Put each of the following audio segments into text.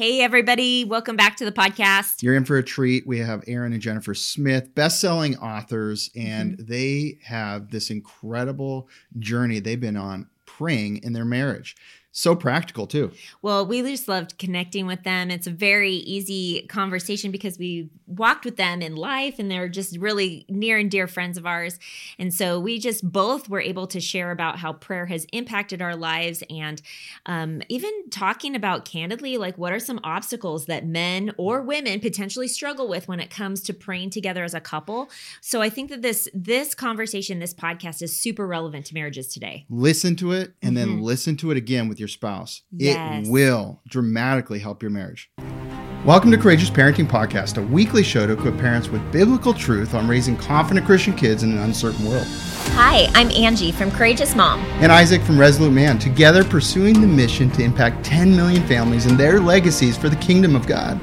Hey, everybody. Welcome back to the podcast. You're in for a treat. We have Aaron and Jennifer Smith, best-selling authors, and they have this incredible journey they've been on praying in their marriage. So practical, too. Well, we just loved connecting with them. It's a very easy conversation because we walked with them in life, and they're just really near and dear friends of ours. And so we just both were able to share about how prayer has impacted our lives, and even talking about candidly, like, what are some obstacles that men or women potentially struggle with when it comes to praying together as a couple. So I think that this conversation, this podcast, is super relevant to marriages today. Listen to it, and then listen to it again with your spouse. Yes. It will dramatically help your marriage. Welcome to Courageous Parenting Podcast, a weekly show to equip parents with biblical truth on raising confident Christian kids in an uncertain world. Hi, I'm Angie from Courageous Mom. And Isaac from Resolute Man, together pursuing the mission to impact 10 million families and their legacies for the kingdom of God.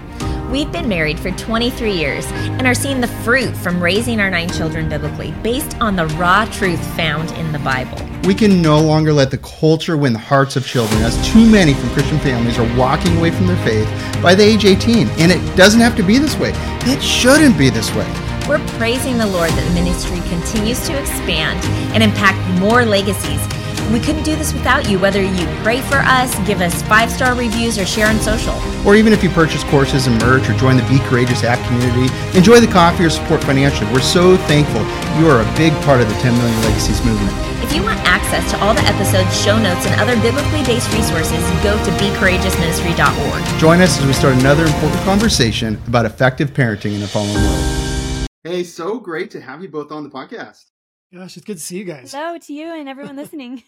We've been married for 23 years and are seeing the fruit from raising our 9 children biblically, based on the raw truth found in the Bible. We can no longer let the culture win the hearts of children, as too many from Christian families are walking away from their faith by the age 18. And it doesn't have to be this way. It shouldn't be this way. We're praising the Lord that the ministry continues to expand and impact more legacies. We couldn't do this without you, whether you pray for us, give us 5-star reviews, or share on social. Or even if you purchase courses and merch or join the Be Courageous app community, enjoy the coffee or support financially. We're so thankful you are a big part of the 10 Million Legacies movement. If you want access to all the episodes, show notes, and other biblically-based resources, go to BeCourageousMinistry.org. Join us as we start another important conversation about effective parenting in the fallen world. Hey, so great to have you both on the podcast. Gosh, it's good to see you guys. Hello to you and everyone listening.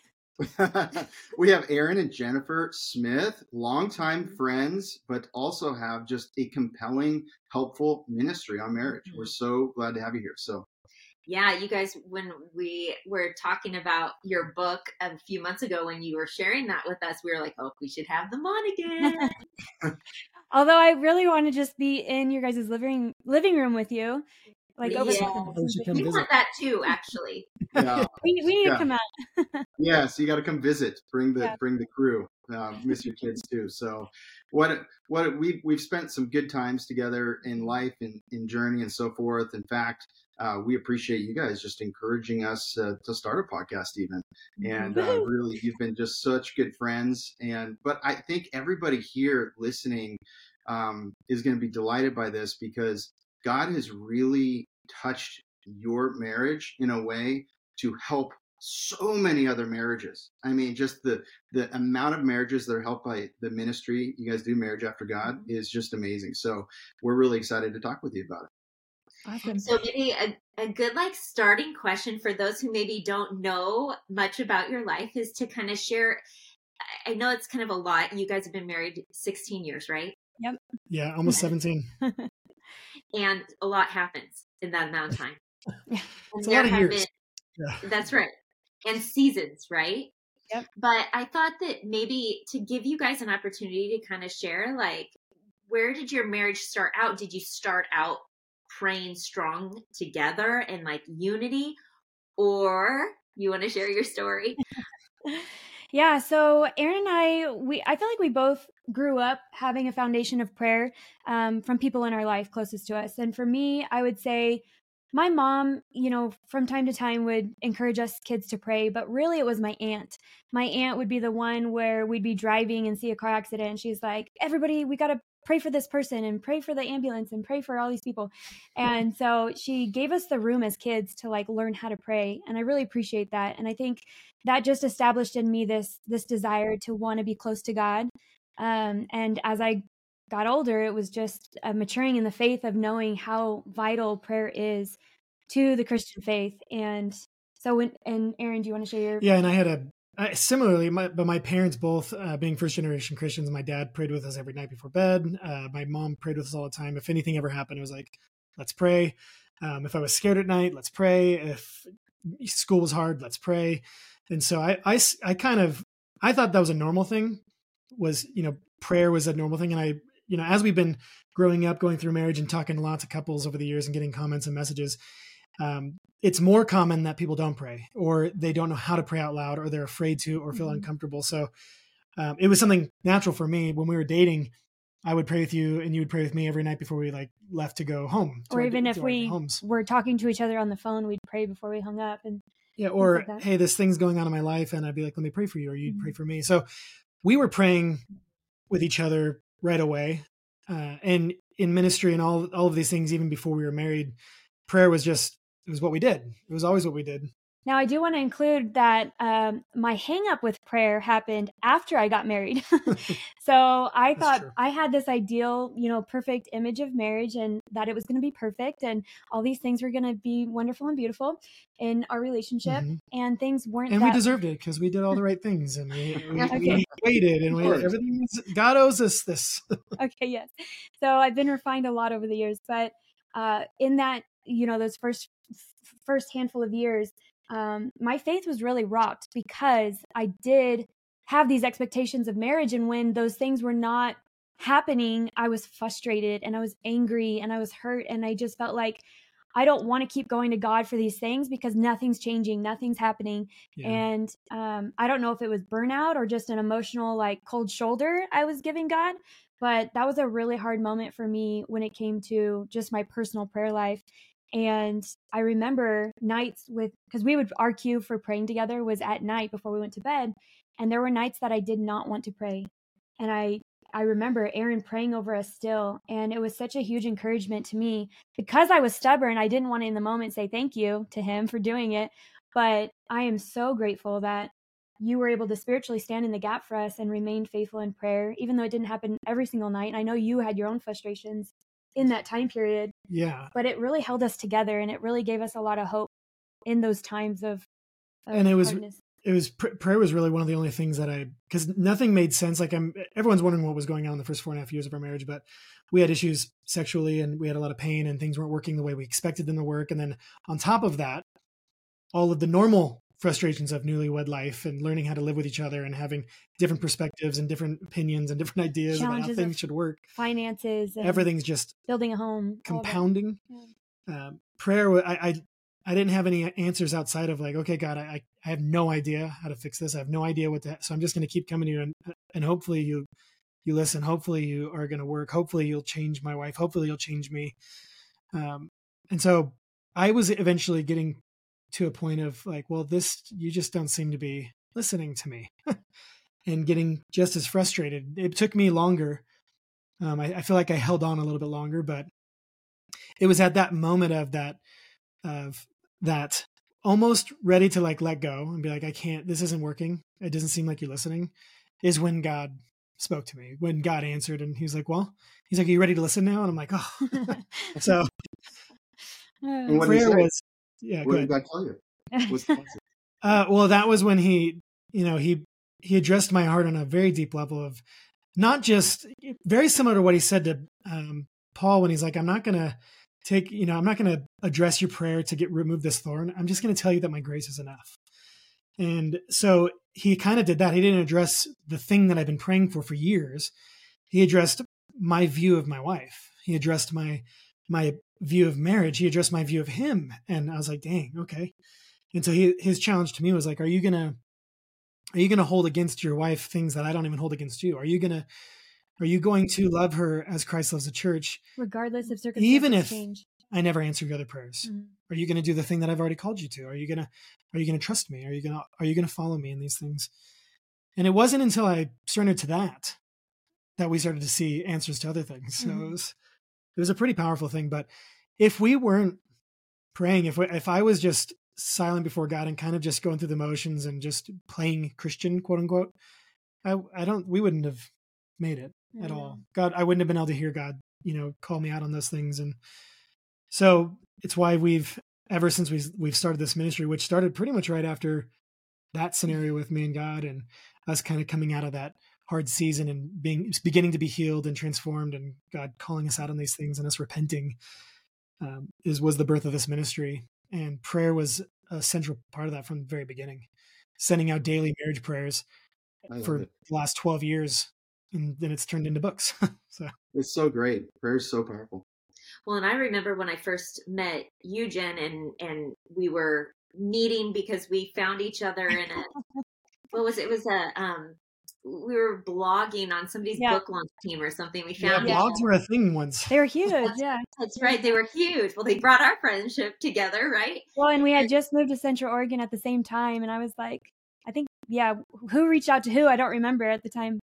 We have Aaron and Jennifer Smith, longtime friends, but also have just a compelling, helpful ministry on marriage. We're so glad to have you here. So, yeah, you guys, when we were talking about your book a few months ago, when you were sharing that with us, we were like, oh, we should have them on again. Although I really want to just be in your guys' living room with you. Like, over we want that too, actually. Yeah. we need to come out. So you got to come visit. Bring the crew. Miss your kids too. So, what we've spent some good times together in life and in journey and so forth. In fact, we appreciate you guys just encouraging us to start a podcast, even. And really, you've been just such good friends. But I think everybody here listening is going to be delighted by this, because God has really touched your marriage in a way to help so many other marriages. I mean, just the amount of marriages that are helped by the ministry you guys do, Marriage After God, is just amazing. So we're really excited to talk with you about it. Awesome. So maybe a good starting question for those who maybe don't know much about your life is to kind of share. I know it's kind of a lot. You guys have been married 16 years, right? Yep. Yeah, almost 17. And a lot happens in that amount of time. It's a lot of years. That's right. And seasons, right? Yep. But I thought that maybe to give you guys an opportunity to kind of share, where did your marriage start out? Did you start out praying strong together and unity? Or you want to share your story? Yeah. So Aaron and I feel like we both grew up having a foundation of prayer from people in our life closest to us. And for me, I would say my mom, from time to time would encourage us kids to pray, but really it was my aunt. My aunt would be the one where we'd be driving and see a car accident, and she's like, everybody, we got to pray for this person and pray for the ambulance and pray for all these people. And so she gave us the room as kids to learn how to pray. And I really appreciate that. And I think that just established in me this desire to want to be close to God. And as I got older, it was just maturing in the faith of knowing how vital prayer is to the Christian faith. And so and Aaron, do you want to share your? Yeah. And I had similarly, my parents both being first generation Christians, my dad prayed with us every night before bed. My mom prayed with us all the time. If anything ever happened, it was like, let's pray. If I was scared at night, let's pray. If school was hard, let's pray. And so I thought that was a normal thing, was, prayer was a normal thing. And I, as we've been growing up, going through marriage and talking to lots of couples over the years and getting comments and messages, it's more common that people don't pray, or they don't know how to pray out loud, or they're afraid to, or feel uncomfortable. So it was something natural for me when we were dating. I would pray with you and you would pray with me every night before we like left to go home. Or even if we were talking to each other on the phone, we'd pray before we hung up. And yeah. Or, like, hey, this thing's going on in my life. And I'd be like, let me pray for you. Or you'd mm-hmm. pray for me. So we were praying with each other right away. And in ministry and all of these things, even before we were married, prayer was just, it was what we did. It was always what we did. Now, I do want to include that my hang up with prayer happened after I got married. So I thought I had this ideal, perfect image of marriage and that it was going to be perfect and all these things were going to be wonderful and beautiful in our relationship. Mm-hmm. And things weren't. And we deserved it because we did all the right things and we waited and we everything. God owes us this. Okay, yes. So I've been refined a lot over the years, but in that, those first handful of years, my faith was really rocked because I did have these expectations of marriage. And when those things were not happening, I was frustrated and I was angry and I was hurt. And I just felt like I don't want to keep going to God for these things because nothing's changing, nothing's happening. Yeah. And I don't know if it was burnout or just an emotional, cold shoulder I was giving God. But that was a really hard moment for me when it came to just my personal prayer life. And I remember nights because we would argue for praying together was at night before we went to bed. And there were nights that I did not want to pray. And I remember Aaron praying over us still. And it was such a huge encouragement to me because I was stubborn. I didn't want to in the moment say thank you to him for doing it. But I am so grateful that you were able to spiritually stand in the gap for us and remain faithful in prayer, even though it didn't happen every single night. And I know you had your own frustrations in that time period. Yeah. But it really held us together and it really gave us a lot of hope in those times of and it was prayer was really one of the only things that because nothing made sense. Everyone's wondering what was going on in the first 4.5 years of our marriage, but we had issues sexually and we had a lot of pain and things weren't working the way we expected them to work. And then on top of that, all of the normal frustrations of newlywed life and learning how to live with each other and having different perspectives and different opinions and different ideas about how things should work. Finances. And everything's just building a home. Compounding. Yeah. Prayer. I didn't have any answers outside of okay, God, I have no idea how to fix this. I have no idea what to, so I'm just going to keep coming to you and hopefully you listen. Hopefully you are going to work. Hopefully you'll change my wife. Hopefully you'll change me. And so I was eventually getting to a point of you just don't seem to be listening to me and getting just as frustrated. It took me longer. I feel like I held on a little bit longer, but it was at that moment of that almost ready to let go and be like, I can't, this isn't working. It doesn't seem like you're listening is when God spoke to me, when God answered. And he's like, are you ready to listen now? And I'm like, oh, so and prayer was, yeah, what did God tell you? Well, that was when he addressed my heart on a very deep level of not just very similar to what he said to Paul when he's like, I'm not going to address your prayer to remove this thorn. I'm just going to tell you that my grace is enough. And so he kind of did that. He didn't address the thing that I've been praying for years. He addressed my view of my wife. He addressed my view of marriage. He addressed my view of him. And I was like, dang, okay. And so his challenge to me was like, are you going to hold against your wife things that I don't even hold against you? Are you going to love her as Christ loves the church? Regardless of circumstances, even if change. I never answer your other prayers. Mm-hmm. Are you going to do the thing that I've already called you to? Are you going to trust me? Are you going to follow me in these things? And it wasn't until I surrendered to that we started to see answers to other things. So mm-hmm. It was a pretty powerful thing, but if we weren't praying, if I was just silent before God and kind of just going through the motions and just playing Christian, quote unquote, we wouldn't have made it at all. God, I wouldn't have been able to hear God, call me out on those things. And so it's why ever since we've started this ministry, which started pretty much right after that scenario with me and God and us kind of coming out of that hard season and beginning to be healed and transformed and God calling us out on these things and us repenting was the birth of this ministry. And prayer was a central part of that from the very beginning, sending out daily marriage prayers for the last 12 years. And then it's turned into books. So it's so great. Prayer is so powerful. Well, and I remember when I first met you, Jen, and we were meeting because we found each other in a, what was it? It was a, we were blogging on somebody's book launch team or something. We found blogs were a thing once. They were huge. That's right. They were huge. Well, they brought our friendship together, right? Well, and we had just moved to Central Oregon at the same time. And I was like, I think, who reached out to who? I don't remember at the time.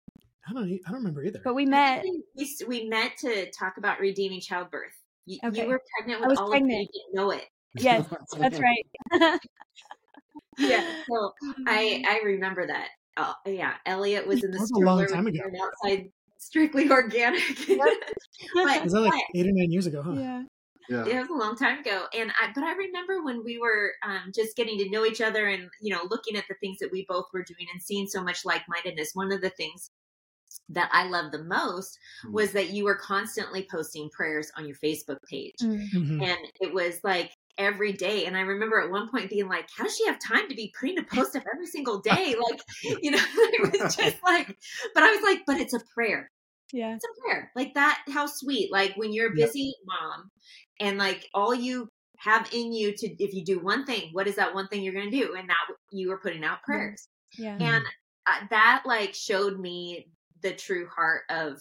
I don't remember either. But we met. We met to talk about redeeming childbirth. You were pregnant with all of you. You didn't know it. Yes, that's right. So I remember that. Oh, yeah. Elliot was in the stroller outside Strictly Organic. Was that like 8 or 9 years ago, huh? Yeah. It was a long time ago. But I remember when we were just getting to know each other and, looking at the things that we both were doing and seeing so much like-mindedness. One of the things that I loved the most was that you were constantly posting prayers on your Facebook page. Mm-hmm. And it was like every day. And I remember at one point being like, how does she have time to be putting a post up every single day? Like, it was just like, but I was like, but it's a prayer. Yeah. It's a prayer. Like that, how sweet. Like when you're a busy mom and like all you have in you to, if you do one thing, what is that one thing you're going to do? And that you were putting out prayers. Yeah. And that like showed me the true heart of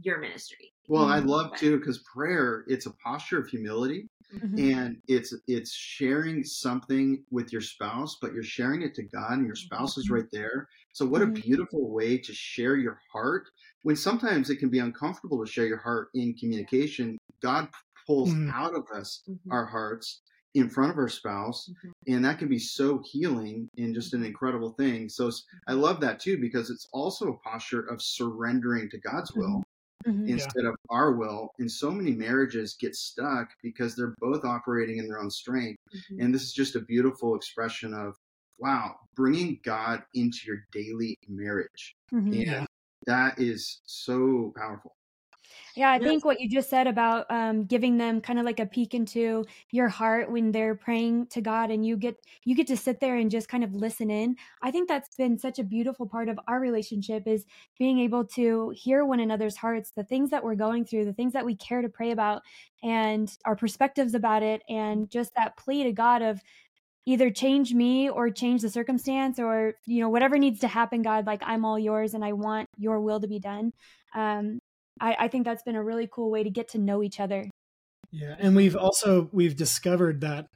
your ministry. Well, I love too, because prayer, it's a posture of humility. Mm-hmm. And it's sharing something with your spouse, but you're sharing it to God and your spouse is right there. So what a beautiful way to share your heart, when sometimes it can be uncomfortable to share your heart in communication. God pulls out of us our hearts in front of our spouse, and that can be so healing and just an incredible thing. So I love that too, because it's also a posture of surrendering to God's will. Mm-hmm. Instead of our will. And so many marriages get stuck because they're both operating in their own strength. Mm-hmm. And this is just a beautiful expression of, wow, bringing God into your daily marriage. Mm-hmm. And that is so powerful. Yeah, I think what you just said about giving them kind of like a peek into your heart when they're praying to God, and you get to sit there and just kind of listen in. I think that's been such a beautiful part of our relationship, is being able to hear one another's hearts, the things that we're going through, the things that we care to pray about, and our perspectives about it, and just that plea to God of either change me or change the circumstance, or whatever needs to happen, God, like I'm all yours and I want your will to be done. I think that's been a really cool way to get to know each other. Yeah. And we've discovered that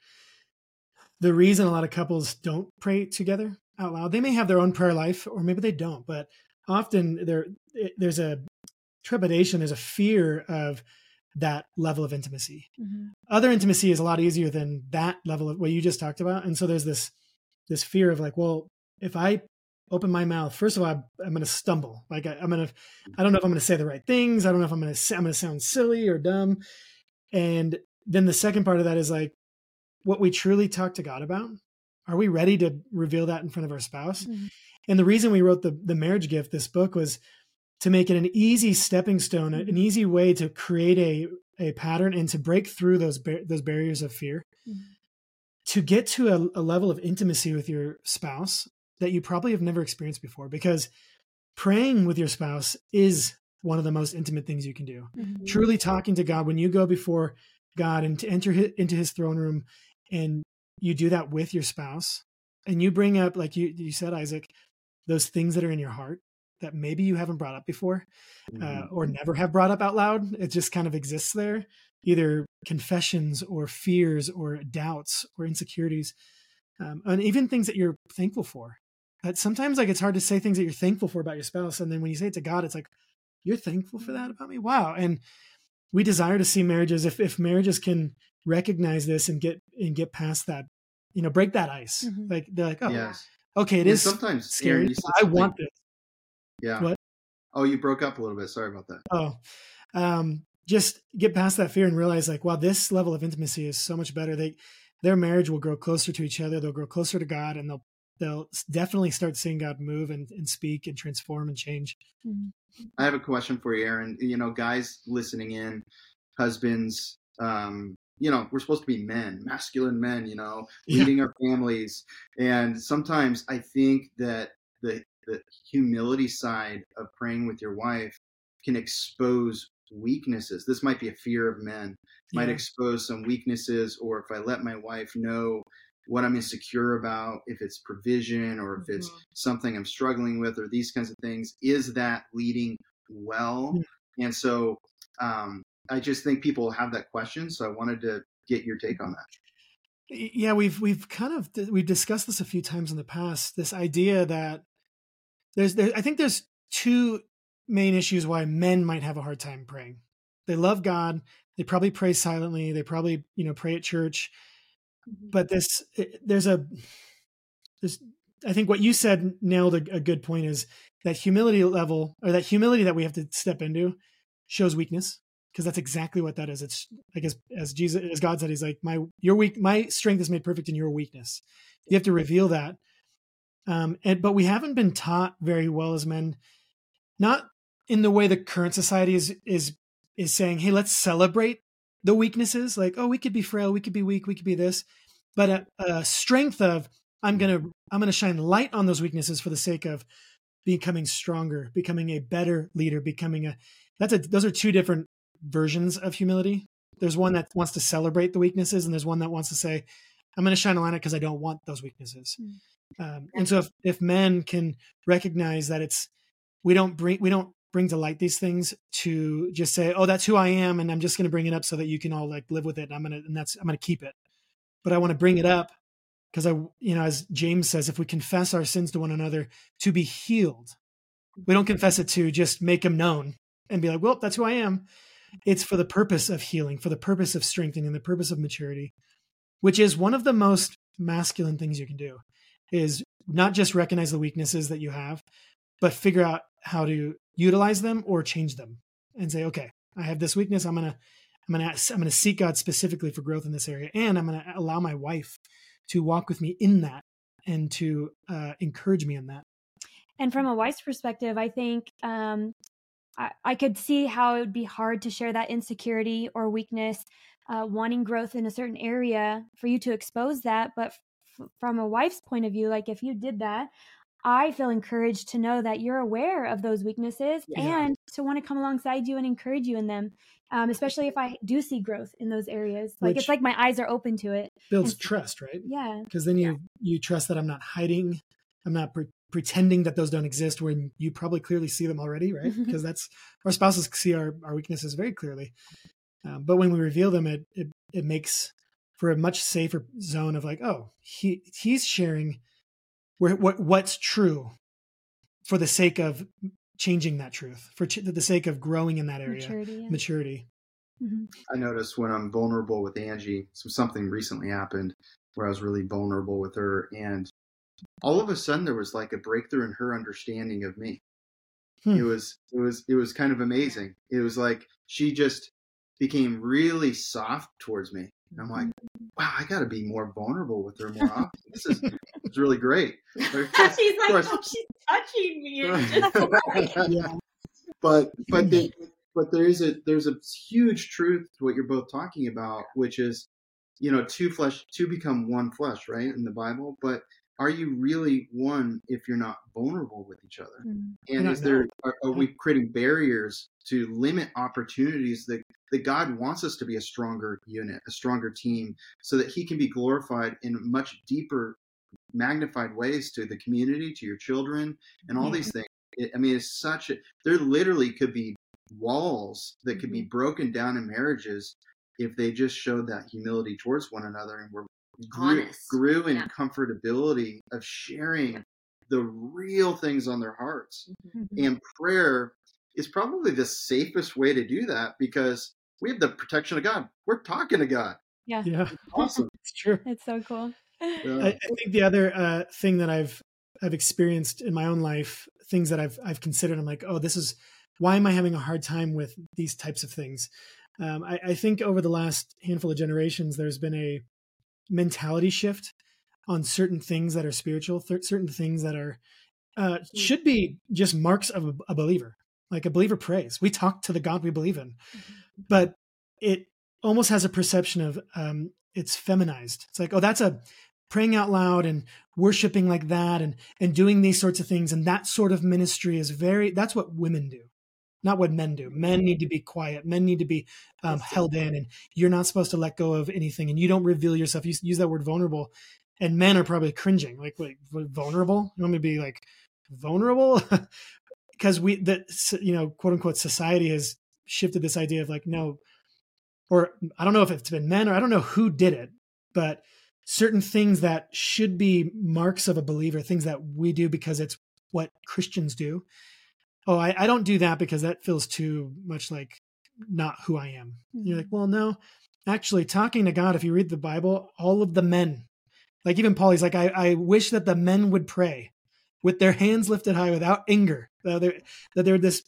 the reason a lot of couples don't pray together out loud, they may have their own prayer life, or maybe they don't, but often there's a trepidation, there's a fear of that level of intimacy. Mm-hmm. Other intimacy is a lot easier than that level of what you just talked about. And so there's this fear of like, well, if I open my mouth, first of all, I'm going to stumble. Like I don't know if I'm going to say the right things. I don't know if I'm going to sound silly or dumb. And then the second part of that is like what we truly talk to God about. Are we ready to reveal that in front of our spouse? Mm-hmm. And the reason we wrote the Marriage Gift, this book, was to make it an easy stepping stone, an easy way to create a pattern and to break through those barriers of fear, to get to a level of intimacy with your spouse that you probably have never experienced before, because praying with your spouse is one of the most intimate things you can do. Mm-hmm. Truly talking to God, when you go before God and to enter into his throne room, and you do that with your spouse, and you bring up, like you said, Isaac, those things that are in your heart that maybe you haven't brought up before, or never have brought up out loud. It just kind of exists there, either confessions or fears or doubts or insecurities, and even things that you're thankful for. Sometimes like it's hard to say things that you're thankful for about your spouse. And then when you say it to God, it's like, you're thankful for that about me? Wow. And we desire to see marriages, if marriages can recognize this and get past that, break that ice. Mm-hmm. Like they're like, oh, okay. It is sometimes scary. I want this. Yeah. What? Oh, you broke up a little bit. Sorry about that. Oh, just get past that fear and realize like, wow, this level of intimacy is so much better. Their marriage will grow closer to each other. They'll grow closer to God, and they'll definitely start seeing God move and speak and transform and change. I have a question for you, Aaron. Guys listening in, husbands, we're supposed to be men, masculine men, leading our families. And sometimes I think that the humility side of praying with your wife can expose weaknesses. This might be a fear of men, might expose some weaknesses, or if I let my wife know what I'm insecure about, if it's provision or if it's something I'm struggling with or these kinds of things, is that leading well? Mm-hmm. And so I just think people have that question. So I wanted to get your take on that. Yeah, we've discussed this a few times in the past, this idea that I think there's two main issues why men might have a hard time praying. They love God. They probably pray silently. They probably, pray at church. But I think what you said nailed a good point, is that humility level, or that humility that we have to step into, shows weakness. Because that's exactly what that is. It's, I guess, as God said, he's like, my strength is made perfect in your weakness. You have to reveal that. But we haven't been taught very well as men, not in the way the current society is saying, hey, let's celebrate the weaknesses. Like, oh, we could be frail, we could be weak, we could be this, but a strength of, I'm gonna shine light on those weaknesses for the sake of becoming stronger, becoming a better leader, those are two different versions of humility. There's one that wants to celebrate the weaknesses, and there's one that wants to say, I'm going to shine a light on it because I don't want those weaknesses. And so if men can recognize that we don't bring to light these things to just say, oh, that's who I am, and I'm just going to bring it up so that you can all like live with it, and I'm going to keep it. But I want to bring it up because as James says, if we confess our sins to one another to be healed, we don't confess it to just make them known and be like, well, that's who I am. It's for the purpose of healing, for the purpose of strengthening, the purpose of maturity, which is one of the most masculine things you can do, is not just recognize the weaknesses that you have, but figure out how to utilize them or change them and say, okay, I have this weakness. I'm going to seek God specifically for growth in this area. And I'm going to allow my wife to walk with me in that and to encourage me in that. And from a wife's perspective, I think, I could see how it would be hard to share that insecurity or weakness, wanting growth in a certain area, for you to expose that. But from a wife's point of view, like if you did that, I feel encouraged to know that you're aware of those weaknesses and to want to come alongside you and encourage you in them, especially if I do see growth in those areas. Like it's like my eyes are open to it. Builds trust, right? Yeah. Because then you trust that I'm not hiding, I'm not pretending that those don't exist when you probably clearly see them already, right? Because that's, our spouses see our weaknesses very clearly. But when we reveal them, it makes for a much safer zone of like, oh, he's sharing what's true for the sake of changing that truth, for the sake of growing in that area, maturity. Mm-hmm. I noticed when I'm vulnerable with Angie, something recently happened where I was really vulnerable with her, and all of a sudden there was like a breakthrough in her understanding of me. It was kind of amazing. It was like, she just became really soft towards me. And I'm like, wow, I got to be more vulnerable with her more often. It's really great. She's like, oh, she's touching me. But there's a huge truth to what you're both talking about, which is, two become one flesh, right? In the Bible. But are you really one if you're not vulnerable with each other? Mm-hmm. And are we creating barriers to limit opportunities that God wants us to be a stronger unit, a stronger team, so that he can be glorified in much deeper, magnified ways to the community, to your children, and all these things? There literally could be walls that could be broken down in marriages if they just showed that humility towards one another and were grew in comfortability of sharing the real things on their hearts. Mm-hmm. And prayer is probably the safest way to do that, because we have the protection of God. We're talking to God. Yeah. Awesome. It's true. It's so cool. I think the other thing that I've experienced in my own life, things that I've considered, I'm like, oh, this is, why am I having a hard time with these types of things? I think over the last handful of generations, there's been a mentality shift on certain things that are spiritual, certain things that are should be just marks of a believer. Like, a believer prays. We talk to the God we believe in, but it almost has a perception of it's feminized. It's like, oh, that's a praying out loud and worshiping like that, and doing these sorts of things, and that sort of ministry is that's what women do, not what men do. Men need to be quiet. Men need to be held in, and you're not supposed to let go of anything. And you don't reveal yourself. You use that word vulnerable. And men are probably cringing, like vulnerable. You want me to be like vulnerable? Because quote unquote, society has shifted this idea of like, no, or I don't know if it's been men or I don't know who did it, but certain things that should be marks of a believer, things that we do because it's what Christians do. Oh, I don't do that because that feels too much like not who I am. And you're like, well, no, actually talking to God, if you read the Bible, all of the men, like even Paul, he's like, I wish that the men would pray with their hands lifted high without anger, it's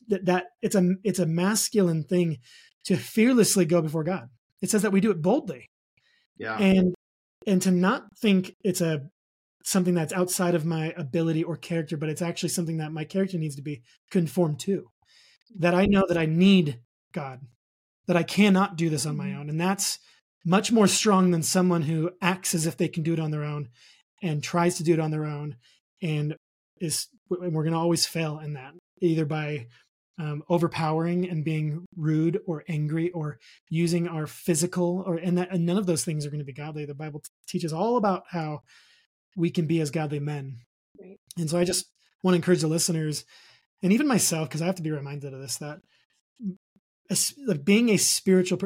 a masculine thing to fearlessly go before God. It says that we do it boldly. Yeah. And to not think it's something that's outside of my ability or character, but it's actually something that my character needs to be conformed to, that I know that I need God, that I cannot do this on my own. And that's much more strong than someone who acts as if they can do it on their own and tries to do it on their own. And we're going to always fail in that, either by overpowering and being rude or angry or using our physical and none of those things are going to be godly. The Bible teaches all about how we can be as godly men. Right. And so I just want to encourage the listeners and even myself, because I have to be reminded of this, that being a spiritual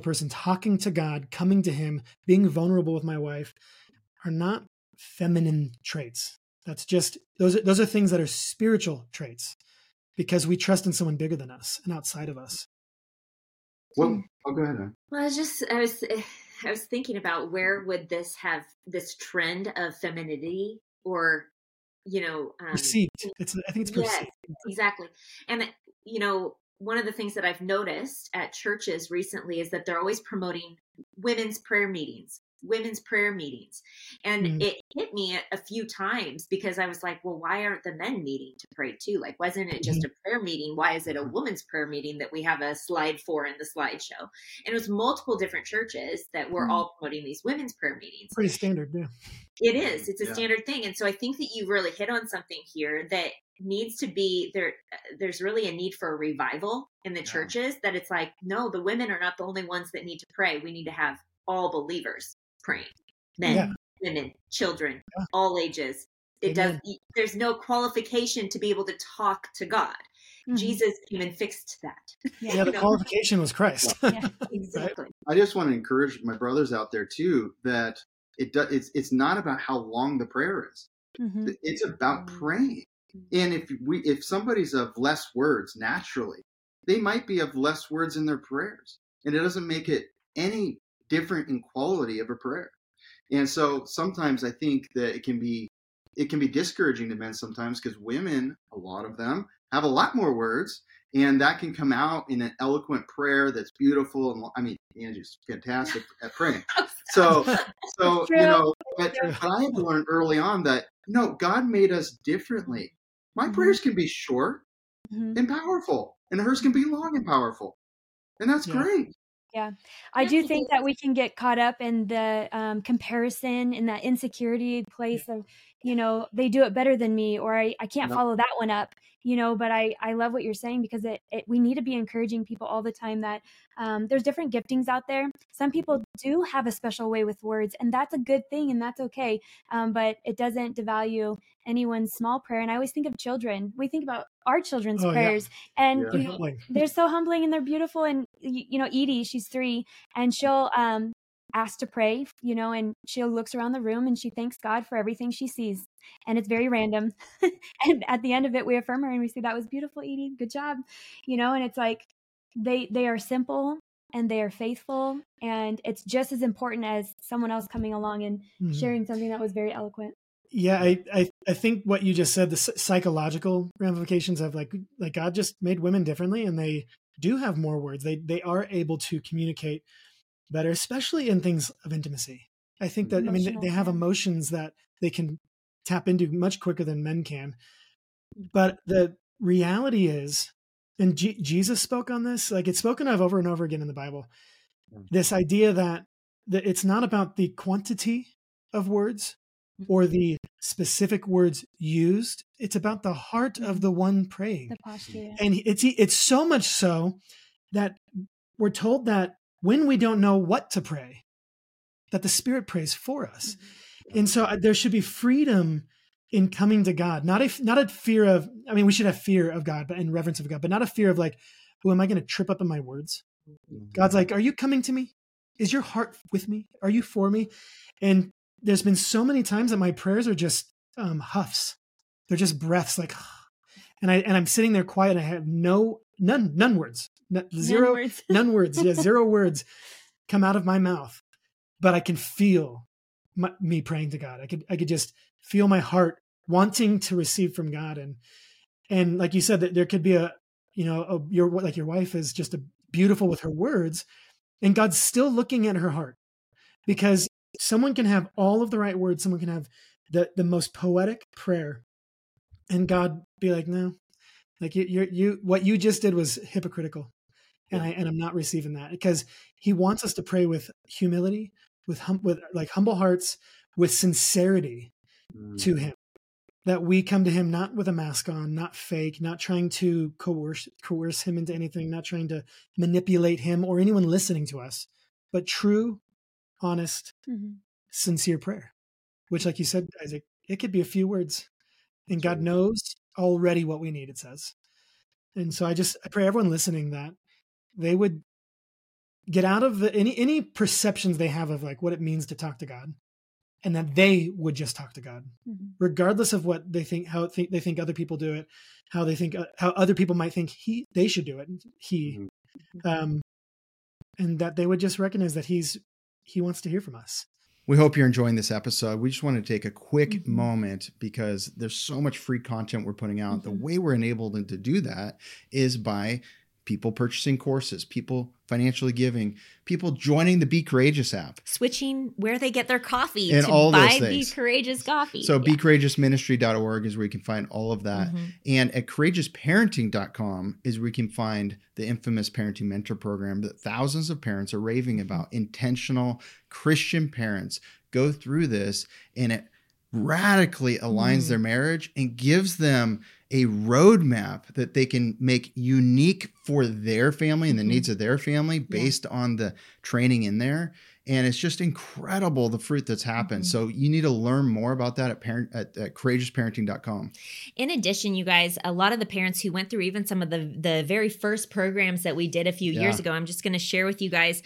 person, talking to God, coming to him, being vulnerable with my wife are not feminine traits. That's just, those are things that are spiritual traits because we trust in someone bigger than us and outside of us. Well, I'll go ahead. Well, I was thinking about where would this have this trend of femininity or, perceived. I think it's perceived. Yes, exactly. And, one of the things that I've noticed at churches recently is that they're always promoting women's prayer meetings. And It hit me a few times because I was like, well, why aren't the men meeting to pray too? Like, wasn't it just a prayer meeting? Why is it a woman's prayer meeting that we have a slide for in the slideshow? And it was multiple different churches that were all promoting these women's prayer meetings. Pretty standard, yeah. It is. It's a standard thing. And so I think that you really hit on something here that needs to be there. There's really a need for a revival in the churches that it's like, no, the women are not the only ones that need to pray. We need to have all believers praying, men, women, children, all ages. It does. There's no qualification to be able to talk to God. Mm-hmm. Jesus came and fixed that. Yeah, the qualification was Christ. Yeah, exactly. I just want to encourage my brothers out there too that it's not about how long the prayer is. Mm-hmm. It's about praying. And if somebody's of less words naturally, they might be of less words in their prayers, and it doesn't make it any different in quality of a prayer. And so sometimes I think that it can be discouraging to men sometimes because women, a lot of them, have a lot more words, and that can come out in an eloquent prayer that's beautiful. And I mean, Angie's fantastic at praying. So but I had to learn early on that no, God made us differently. My prayers can be short and powerful, and hers can be long and powerful, and that's great. Yeah. I do think that we can get caught up in the comparison and that insecurity place of, they do it better than me, or I can't follow that one up, but I love what you're saying because we need to be encouraging people all the time that there's different giftings out there. Some people do have a special way with words, and that's a good thing and that's okay. But it doesn't devalue anyone's small prayer. And I always think of children. We think about our children's prayers and they're so humbling and they're beautiful. And, Edie, she's 3 and she'll asked to pray, and she looks around the room and she thanks God for everything she sees. And it's very random. And at the end of it, we affirm her and we say, that was beautiful, Edie. Good job. And it's like, they are simple and they are faithful. And it's just as important as someone else coming along and sharing something that was very eloquent. Yeah. I think what you just said, the psychological ramifications of like God just made women differently and they do have more words. They are able to communicate better, especially in things of intimacy. I think that, they have emotions that they can tap into much quicker than men can. But the reality is, and Jesus spoke on this, like it's spoken of over and over again in the Bible, this idea that it's not about the quantity of words or the specific words used. It's about the heart of the one praying. The posture. And it's so much so that we're told that when we don't know what to pray, that the Spirit prays for us. And so there should be freedom in coming to God, not a fear of, I mean, we should have fear of God, but in reverence of God, but not a fear of like, oh, am I going to trip up in my words? God's like, are you coming to me? Is your heart with me? Are you for me? And there's been so many times that my prayers are just huffs. They're just breaths, like, and I'm sitting there quiet. And I have none words, zero, none words. Yeah, zero words come out of my mouth, but I can feel me praying to God. I could just feel my heart wanting to receive from God. And like you said, that there could be your wife is just beautiful with her words, and God's still looking at her heart, because someone can have all of the right words. Someone can have the most poetic prayer, and God be like, no, like what you just did was hypocritical. And I'm not receiving that, because he wants us to pray with humility, with humble hearts, with sincerity to him, that we come to him, not with a mask on, not fake, not trying to coerce him into anything, not trying to manipulate him or anyone listening to us, but true, honest, sincere prayer, which, like you said, Isaac, it could be a few words, and God knows already what we need, it says. And so I pray everyone listening that they would get out of any perceptions they have of like what it means to talk to God, and that they would just talk to God, regardless of what they think, they think other people do it, how they think, how other people might think they should do it. And that they would just recognize that he wants to hear from us. We hope you're enjoying this episode. We just want to take a quick moment, because there's so much free content we're putting out. The way we're enabled to do that is by people purchasing courses, people financially giving, people joining the Be Courageous app, switching where they get their coffee and to all buy Be Courageous coffee. So BeCourageousMinistry.org is where you can find all of that. And at CourageousParenting.com is where you can find the infamous parenting mentor program that thousands of parents are raving about. Intentional Christian parents go through this, and it radically aligns their marriage and gives them a roadmap that they can make unique for their family and the needs of their family based on the training in there. And it's just incredible the fruit that's happened. So you need to learn more about that at CourageousParenting.com. In addition, you guys, a lot of the parents who went through even some of the very first programs that we did a few years ago, I'm just going to share with you guys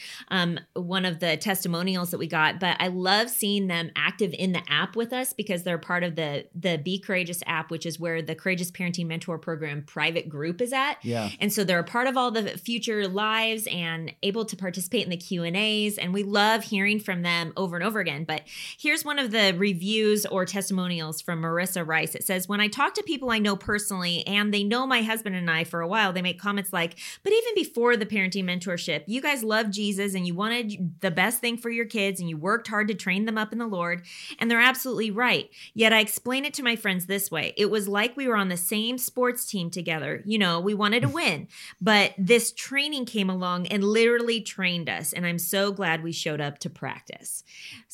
one of the testimonials that we got. But I love seeing them active in the app with us, because they're part of the Be Courageous app, which is where the Courageous Parenting Mentor Program private group is at. Yeah. And so they're a part of all the future lives and able to participate in the Q&As. And we love hearing from them over and over again. But here's one of the reviews or testimonials from Marissa Rice. It says, when I talk to people I know personally, and they know my husband and I for a while, they make comments like, but even before the parenting mentorship, you guys love Jesus and you wanted the best thing for your kids and you worked hard to train them up in the Lord. And they're absolutely right. Yet I explain it to my friends this way. It was like we were on the same sports team together. You know, we wanted to win, but this training came along and literally trained us. And I'm so glad we showed up to practice.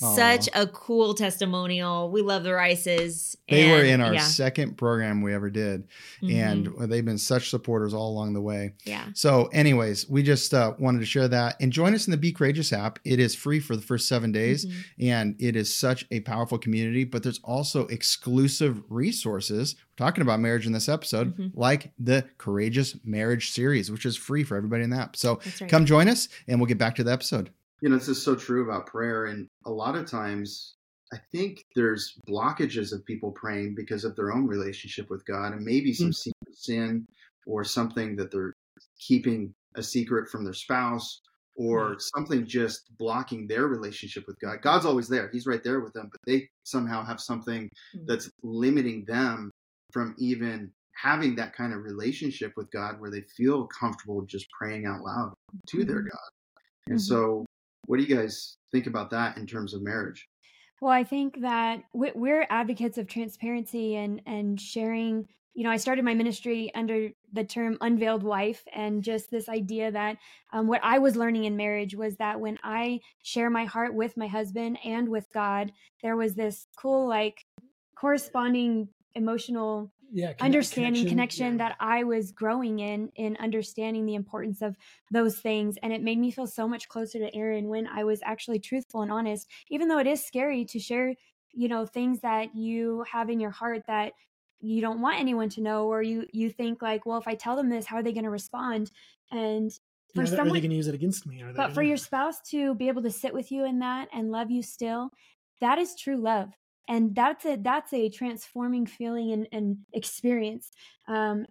Aww. Such a cool testimonial. We love the Rices. They were in our second program we ever did. And they've been such supporters all along the way. Yeah. So anyways, we just wanted to share that, and join us in the Be Courageous app. It is free for the first 7 days, and it is such a powerful community, but there's also exclusive resources. We're talking about marriage in this episode, like the Courageous Marriage series, which is free for everybody in the app. So come join us, and we'll get back to the episode. You know, this is so true about prayer. And a lot of times I think there's blockages of people praying because of their own relationship with God, and maybe some secret sin, or something that they're keeping a secret from their spouse, or something just blocking their relationship with God. God's always there. He's right there with them, but they somehow have something that's limiting them from even having that kind of relationship with God where they feel comfortable just praying out loud to their God. And so what do you guys think about that in terms of marriage? Well, I think that we're advocates of transparency and sharing. You know, I started my ministry under the term Unveiled Wife, and just this idea that what I was learning in marriage was that when I share my heart with my husband and with God, there was this cool, like, corresponding emotional connection that I was growing in understanding the importance of those things. And it made me feel so much closer to Aaron when I was actually truthful and honest, even though it is scary to share you know, things that you have in your heart that you don't want anyone to know, or you think like, well, if I tell them this, how are they going to respond? And for someone, are they going to use it against me? But for your spouse to be able to sit with you in that and love you still, that is true love. And that's a transforming feeling and experience. And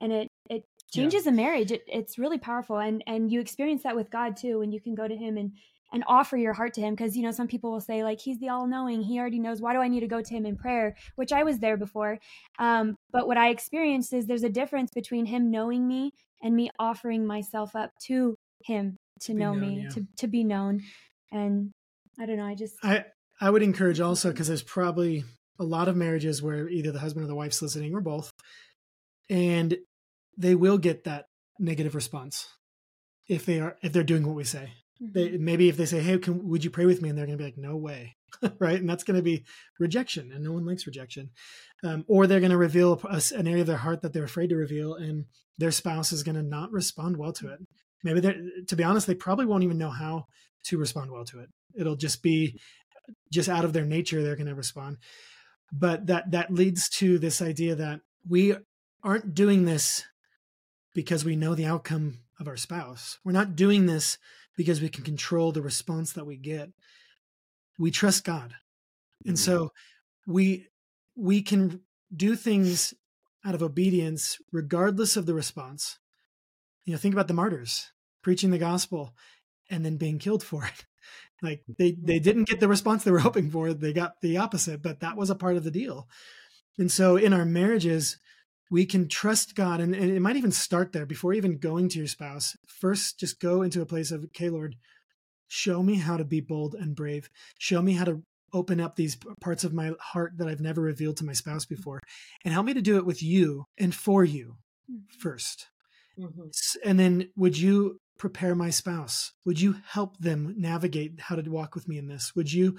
it changes a marriage. It's really powerful. And you experience that with God too, when you can go to him and offer your heart to him. Cause you know, some people will say like, he's the all knowing, he already knows, why do I need to go to him in prayer? Which I was there before. But what I experienced is there's a difference between him knowing me and me offering myself up to him to know me, to be known. And I don't know, I would encourage also, because there's probably a lot of marriages where either the husband or the wife's listening or both, and they will get that negative response if they're doing what we say. Mm-hmm. Maybe if they say, hey, would you pray with me? And they're going to be like, no way. Right. And that's going to be rejection, and no one likes rejection. Or they're going to reveal an area of their heart that they're afraid to reveal, and their spouse is going to not respond well to it. Maybe to be honest, they probably won't even know how to respond well to it. It'll just be out of their nature, they're going to respond. But that leads to this idea that we aren't doing this because we know the outcome of our spouse. We're not doing this because we can control the response that we get. We trust God. And so we can do things out of obedience, regardless of the response. You know, think about the martyrs preaching the gospel and then being killed for it. Like they didn't get the response they were hoping for. They got the opposite, but that was a part of the deal. And so in our marriages, we can trust God. And it might even start there before even going to your spouse. First, just go into a place of, okay, Lord, show me how to be bold and brave. Show me how to open up these parts of my heart that I've never revealed to my spouse before, and help me to do it with you and for you first. Mm-hmm. And then would you prepare my spouse? Would you help them navigate how to walk with me in this? Would you,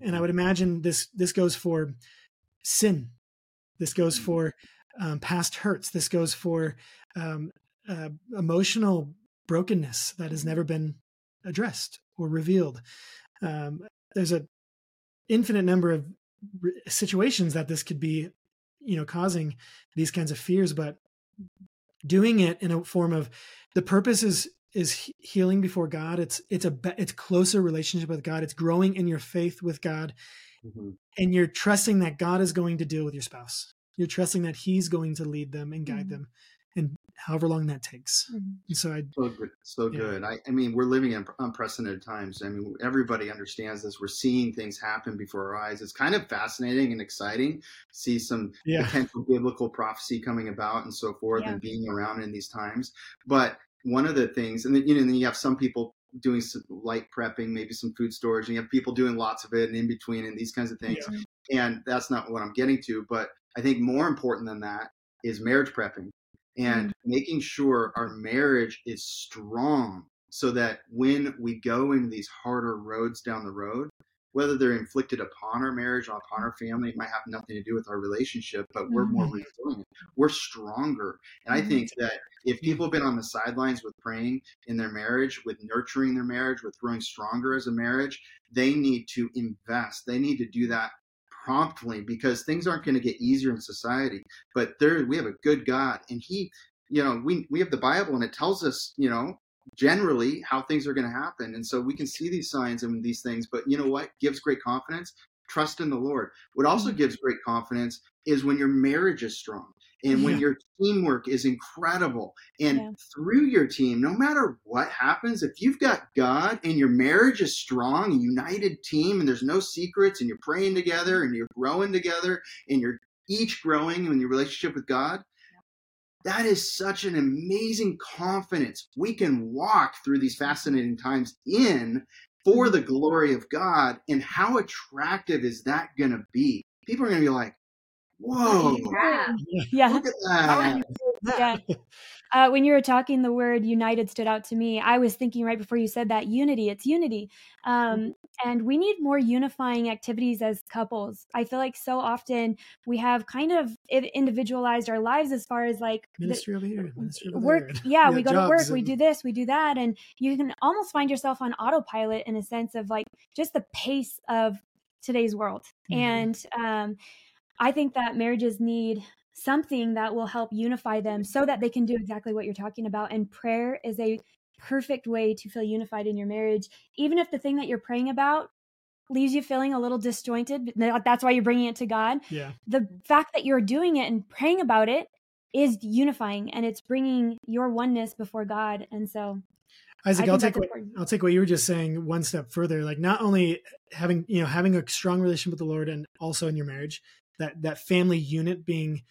and I would imagine this goes for sin. This goes for past hurts. This goes for emotional brokenness that has never been addressed or revealed. There's an infinite number of situations that this could be, you know, causing these kinds of fears, but doing it in a form of, the purpose is healing before God. It's closer relationship with God. It's growing in your faith with God, and you're trusting that God is going to deal with your spouse. You're trusting that he's going to lead them and guide them, and however long that takes. Mm-hmm. And so So good. I mean, we're living in unprecedented times. I mean, everybody understands this. We're seeing things happen before our eyes. It's kind of fascinating and exciting to see some potential biblical prophecy coming about and so forth, and being around in these times. But one of the things, and then, you know, you have some people doing some light prepping, maybe some food storage, and you have people doing lots of it and in between and these kinds of things. Yeah. And that's not what I'm getting to, but I think more important than that is marriage prepping and making sure our marriage is strong so that when we go into these harder roads down the road, whether they're inflicted upon our marriage or upon our family, it might have nothing to do with our relationship, but we're more resilient. We're stronger. And I think that if people have been on the sidelines with praying in their marriage, with nurturing their marriage, with growing stronger as a marriage, they need to invest. They need to do that promptly, because things aren't going to get easier in society. But there, we have a good God, and he, you know, we have the Bible, and it tells us, you know, generally how things are going to happen. And so we can see these signs and these things, but you know what gives great confidence? Trust in the Lord. What also gives great confidence is when your marriage is strong, and when your teamwork is incredible, and through your team, no matter what happens, if you've got God and your marriage is strong, a united team, and there's no secrets, and you're praying together and you're growing together and you're each growing in your relationship with God, that is such an amazing confidence. We can walk through these fascinating times in for the glory of God. And how attractive is that going to be? People are going to be like, whoa, look at that. When you were talking, the word united stood out to me. I was thinking right before you said that, unity, it's unity. And we need more unifying activities as couples. I feel like so often we have kind of individualized our lives as far as like ministry over here, ministry over work. There. Yeah, we go to work, we do this, we do that. And you can almost find yourself on autopilot in a sense of like just the pace of today's world. Mm-hmm. And I think that marriages need something that will help unify them so that they can do exactly what you're talking about. And prayer is a perfect way to feel unified in your marriage, even if the thing that you're praying about leaves you feeling a little disjointed. That's why you're bringing it to God. Yeah. The fact that you're doing it and praying about it is unifying, and it's bringing your oneness before God. And so Isaac, I'll take what you were just saying one step further. Like, not only having a strong relationship with the Lord, and also in your marriage, that family unit being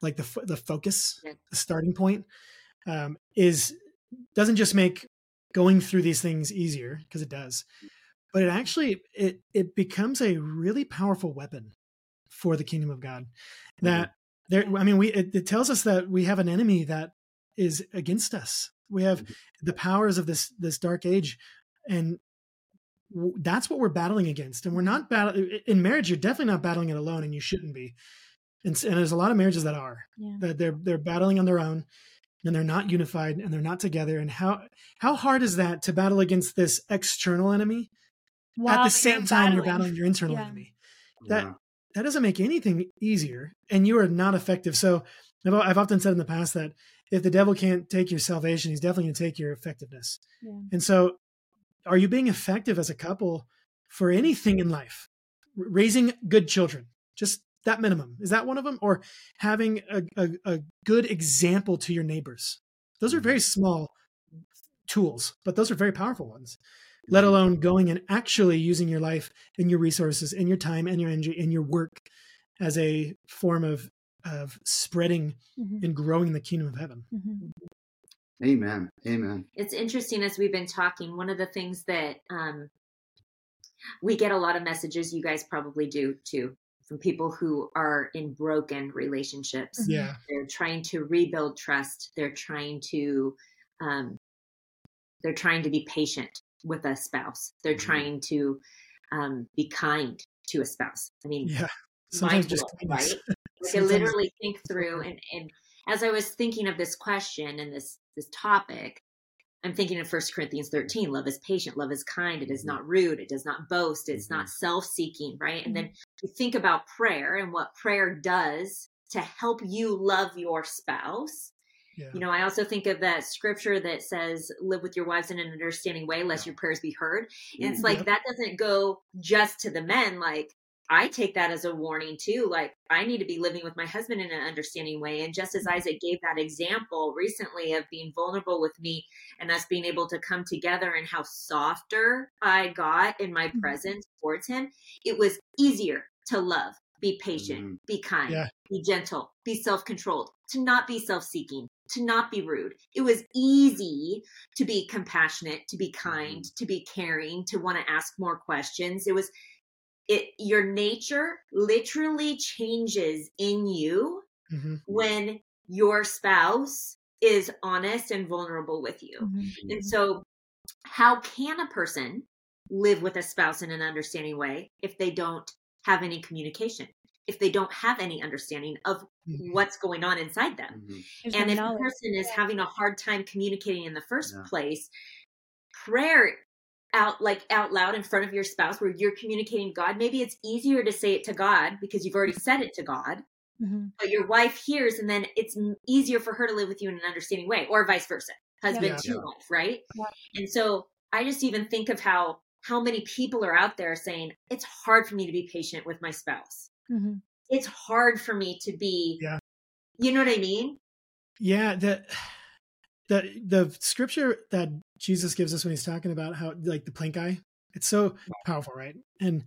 like the focus, the starting point, doesn't just make going through these things easier, because it does, but it actually, it becomes a really powerful weapon for the kingdom of God. That there, I mean, it tells us that we have an enemy that is against us. We have the powers of this dark age, and that's what we're battling against. And we're not battling in marriage. You're definitely not battling it alone, and you shouldn't be. And there's a lot of marriages that are, that they're battling on their own, and they're not unified, and they're not together. And how hard is that to battle against this external enemy while at the same time you're battling your internal enemy? That doesn't make anything easier, and you are not effective. So I've often said in the past that if the devil can't take your salvation, he's definitely going to take your effectiveness. Yeah. And so, are you being effective as a couple for anything in life? Raising good children, just that minimum. Is that one of them? Or having a good example to your neighbors? Those are very small tools, but those are very powerful ones, let alone going and actually using your life and your resources and your time and your energy and your work as a form of spreading and growing the kingdom of heaven. Mm-hmm. Amen. Amen. It's interesting, as we've been talking, one of the things that we get a lot of messages, you guys probably do too, from people who are in broken relationships. Yeah. They're trying to rebuild trust. They're trying to, be patient with a spouse. They're trying to be kind to a spouse. I mean, sometimes just right? Like, I literally think through, and as I was thinking of this question and this topic, I'm thinking of 1 Corinthians 13, love is patient, love is kind, it is not rude, it does not boast, it's not self-seeking, right? And then you think about prayer and what prayer does to help you love your spouse. Yeah. You know, I also think of that scripture that says, live with your wives in an understanding way, lest your prayers be heard. And it's like, that doesn't go just to the men. Like, I take that as a warning too. Like, I need to be living with my husband in an understanding way. And just as Isaac gave that example recently of being vulnerable with me and us being able to come together, and how softer I got in my presence towards him, it was easier to love, be patient, be kind, be gentle, be self-controlled, to not be self-seeking, to not be rude. It was easy to be compassionate, to be kind, to be caring, to want to ask more questions. Your nature literally changes in you when your spouse is honest and vulnerable with you. Mm-hmm. And so, how can a person live with a spouse in an understanding way if they don't have any communication, if they don't have any understanding of what's going on inside them? Mm-hmm. And if a person is having a hard time communicating in the first place, prayer out loud in front of your spouse, where you're communicating God. Maybe it's easier to say it to God because you've already said it to God, but your wife hears, and then it's easier for her to live with you in an understanding way, or vice versa, husband to wife, right? Yeah. And so I just even think of how many people are out there saying, it's hard for me to be patient with my spouse. Mm-hmm. It's hard for me to be, you know what I mean? Yeah. The scripture that Jesus gives us when he's talking about how, like, the plank eye, it's so powerful, right? And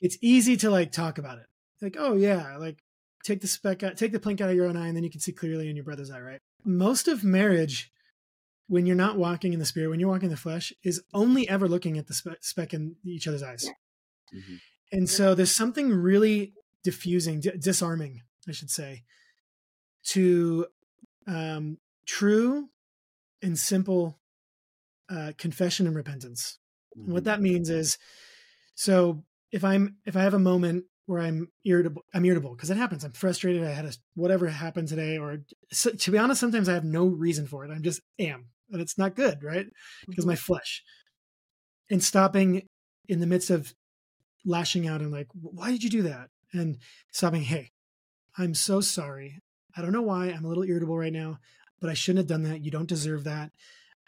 it's easy to like talk about it. Like, take the plank out of your own eye, and then you can see clearly in your brother's eye, right? Most of marriage, when you're not walking in the spirit, when you're walking in the flesh, is only ever looking at the speck in each other's eyes. Yeah. Mm-hmm. And so there's something really disarming, I should say, to true and simple confession and repentance. Mm-hmm. What that means is, so if I have a moment where I'm irritable, because it happens. I'm frustrated. I had whatever happened today, or so, to be honest, sometimes I have no reason for it. I just am, and it's not good, right? Because my flesh. And stopping in the midst of lashing out and like, why did you do that? And stopping, hey, I'm so sorry. I don't know why. I'm a little irritable right now, but I shouldn't have done that. You don't deserve that.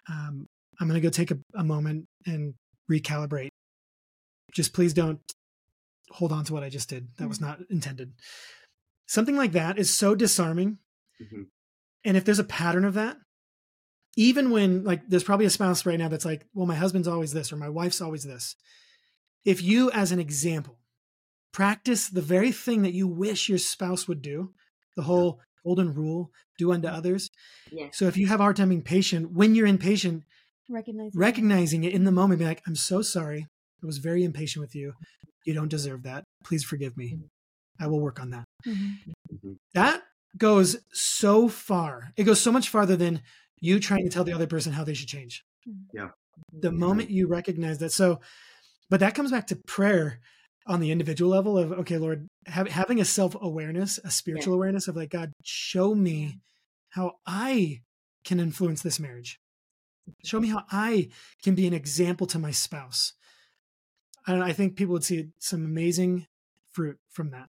I'm going to go take a moment and recalibrate. Just please don't hold on to what I just did. That was not intended. Something like that is so disarming. Mm-hmm. And if there's a pattern of that, even when like there's probably a spouse right now that's like, well, my husband's always this or my wife's always this. If you, as an example, practice the very thing that you wish your spouse would do, the whole golden rule, do unto others. Yeah. So if you have a hard time being patient, when you're impatient, recognizing it in the moment, be like, I'm so sorry. I was very impatient with you. You don't deserve that. Please forgive me. Mm-hmm. I will work on that. Mm-hmm. That goes so far. It goes so much farther than you trying to tell the other person how they should change. Yeah. The moment you recognize that. So, but that comes back to prayer on the individual level of, okay, Lord, having a self-awareness, a spiritual awareness of like, God, show me how I can influence this marriage. Show me how I can be an example to my spouse. And I think people would see some amazing fruit from that.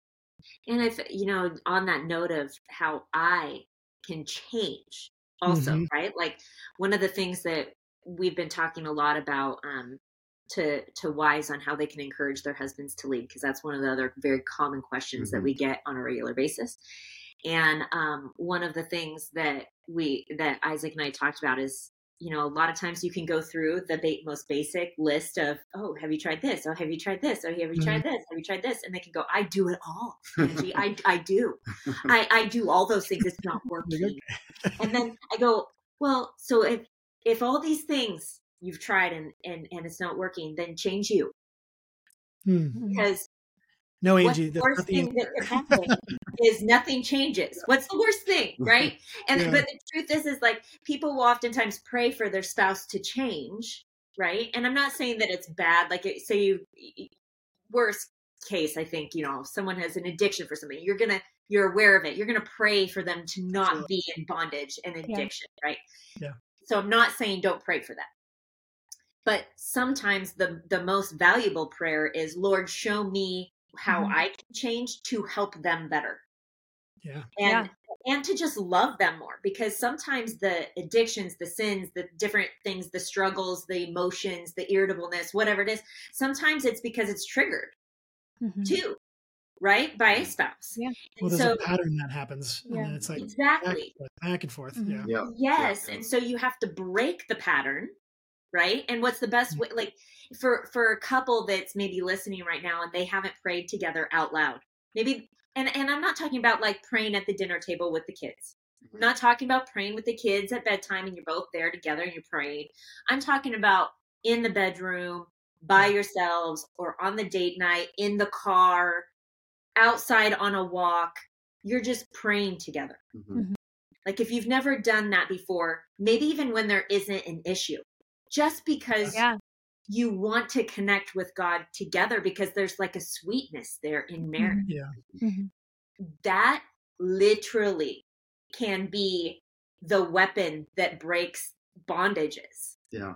And if, you know, on that note of how I can change also, mm-hmm. right? Like one of the things that we've been talking a lot about to wives on how they can encourage their husbands to lead, because that's one of the other very common questions mm-hmm. that we get on a regular basis. And one of the things that that Isaac and I talked about is, you know, a lot of times you can go through the most basic list of, oh, have you tried this? Oh, have you tried this? Oh, have you tried this? Have you tried this? And they can go, I do it all, Angie. I do all those things. It's not working. And then I go, well, so if all these things you've tried and it's not working, then change you. Because no, Angie, the worst thing that could happen is nothing changes. What's the worst thing, right? And but the truth is like people will oftentimes pray for their spouse to change, right? And I'm not saying that it's bad. Like worst case, I think, you know, if someone has an addiction for something, you're aware of it. You're gonna pray for them to not be in bondage and addiction, right? Yeah. So I'm not saying don't pray for that. But sometimes the most valuable prayer is, Lord, show me how I can change to help them better. And to just love them more, because sometimes the addictions, the sins, the different things, the struggles, the emotions, the irritableness, whatever it is, sometimes it's because it's triggered too, right? By a spouse. Yeah. Well, there's a pattern that happens. Yeah. And then it's like back and forth. Mm-hmm. Yeah. Yes. Yeah. And so you have to break the pattern. Right. And what's the best way, like for a couple that's maybe listening right now and they haven't prayed together out loud, maybe, and I'm not talking about like praying at the dinner table with the kids. I'm not talking about praying with the kids at bedtime and you're both there together and you're praying. I'm talking about in the bedroom by yourselves or on the date night, in the car, outside on a walk, you're just praying together. Mm-hmm. Like if you've never done that before, maybe even when there isn't an issue. Just because you want to connect with God together, because there's like a sweetness there in marriage. Yeah. Mm-hmm. That literally can be the weapon that breaks bondages. Yeah.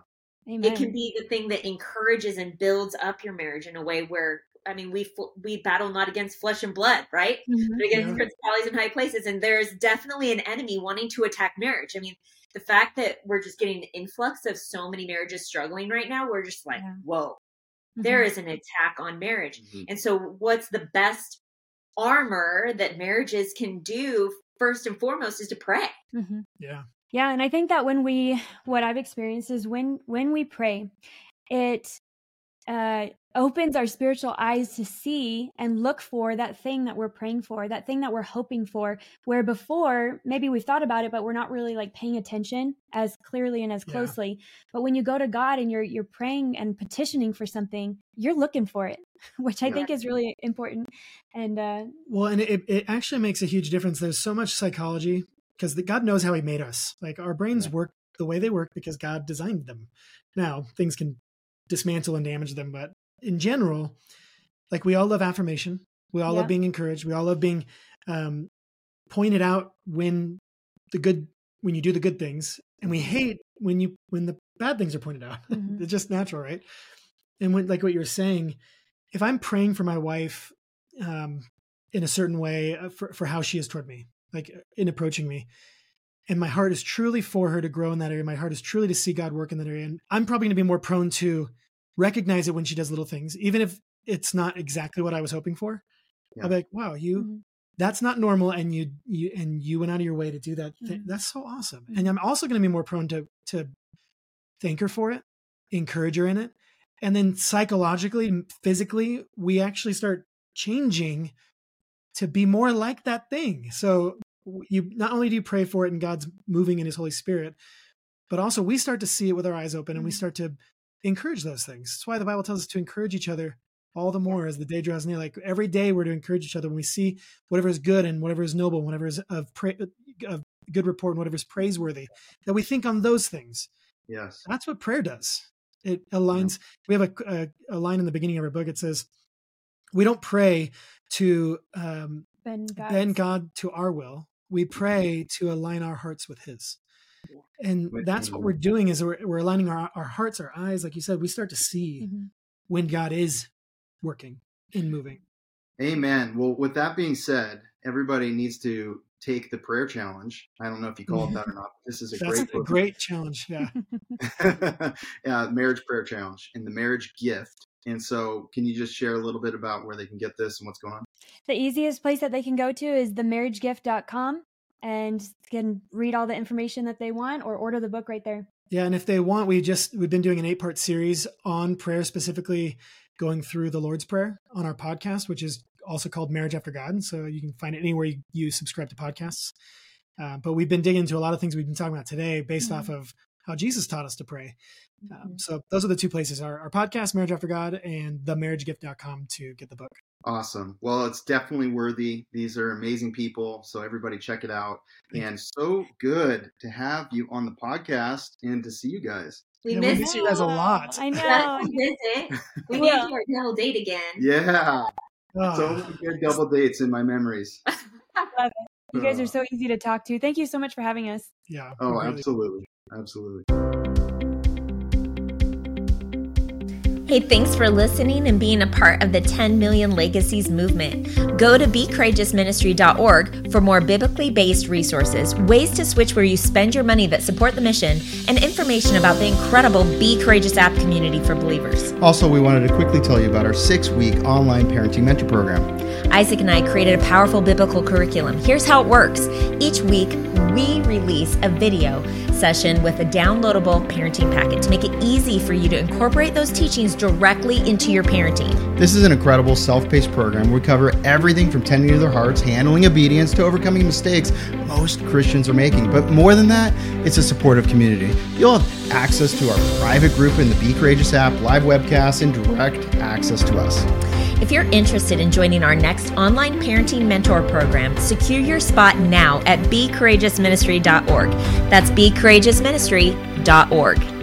Amen. It can be the thing that encourages and builds up your marriage in a way where, I mean, we battle not against flesh and blood, right? Mm-hmm. But against principalities and high places. And there's definitely an enemy wanting to attack marriage. I mean, the fact that we're just getting the influx of so many marriages struggling right now, we're just like, whoa, there is an attack on marriage. Mm-hmm. And so what's the best armor that marriages can do first and foremost is to pray. Mm-hmm. Yeah. Yeah. And I think that what I've experienced is when we pray, it opens our spiritual eyes to see and look for that thing that we're praying for, that thing that we're hoping for, where before maybe we've thought about it, but we're not really like paying attention as clearly and as closely. Yeah. But when you go to God and you're praying and petitioning for something, you're looking for it, which I think is really important. And it actually makes a huge difference. There's so much psychology, because God knows how he made us. Like our brains work the way they work because God designed them. Now things can dismantle and damage them, but in general, like we all love affirmation. We all love being encouraged. We all love being pointed out when you do the good things, and we hate when the bad things are pointed out. Mm-hmm. It's just natural, right? And when, like what you were saying, if I'm praying for my wife in a certain way for how she is toward me, like in approaching me, and my heart is truly for her to grow in that area, my heart is truly to see God work in that area, and I'm probably going to be more prone to recognize it when she does little things, even if it's not exactly what I was hoping for. Yeah. I'll be like, wow, that's not normal. And you went out of your way to do that. Mm-hmm. That's so awesome. Mm-hmm. And I'm also going to be more prone to thank her for it, encourage her in it. And then psychologically and physically, we actually start changing to be more like that thing. So you not only do you pray for it and God's moving in his Holy Spirit, but also we start to see it with our eyes open and we start to encourage those things. That's why the Bible tells us to encourage each other all the more as the day draws near. Like every day we're to encourage each other when we see whatever is good and whatever is noble, whatever is of good report and whatever is praiseworthy, that we think on those things. Yes. That's what prayer does. It aligns. Yeah. We have a line in the beginning of our book. It says, we don't pray to bend God to our will. We pray to align our hearts with his. And that's what we're doing is we're aligning our hearts, our eyes. Like you said, we start to see mm-hmm. when God is working and moving. Amen. Well, with that being said, everybody needs to take the prayer challenge. I don't know if you call it that or not. But this is a great challenge. Yeah. Marriage prayer challenge and the marriage gift. And so can you just share a little bit about where they can get this and what's going on? The easiest place that they can go to is themarriagegift.com and can read all the information that they want or order the book right there. Yeah. And if they want, we've been doing an 8-part series on prayer, specifically going through the Lord's Prayer on our podcast, which is also called Marriage After God. And so you can find it anywhere you subscribe to podcasts. But we've been digging into a lot of things we've been talking about today based mm-hmm. off of how Jesus taught us to pray. So those are the two places, our podcast, Marriage After God, and themarriagegift.com to get the book. Awesome. Well, it's definitely worthy. These are amazing people. So everybody check it out. And so good to have you on the podcast and to see you guys. We miss you guys a lot. I know. We need to do our double date again. Yeah. So many good double dates in my memories. I love it. You guys are so easy to talk to. Thank you so much for having us. Yeah. Oh, absolutely. Absolutely. Hey, thanks for listening and being a part of the 10 Million Legacies movement. Go to BeCourageousMinistry.org for more biblically based resources, ways to switch where you spend your money that support the mission, and information about the incredible Be Courageous app community for believers. Also, we wanted to quickly tell you about our 6-week online parenting mentor program. Isaac and I created a powerful biblical curriculum. Here's how it works. Each week, we release a video session with a downloadable parenting packet to make it easy for you to incorporate those teachings directly into your parenting. This is an incredible self-paced program. We cover everything from tending to their hearts, handling obedience, to overcoming mistakes most Christians are making. But more than that, it's a supportive community. You'll have access to our private group in the Be Courageous app, live webcasts, and direct access to us. If you're interested in joining our next online parenting mentor program, secure your spot now at BeCourageousMinistry.org. That's BeCourageousMinistry.org.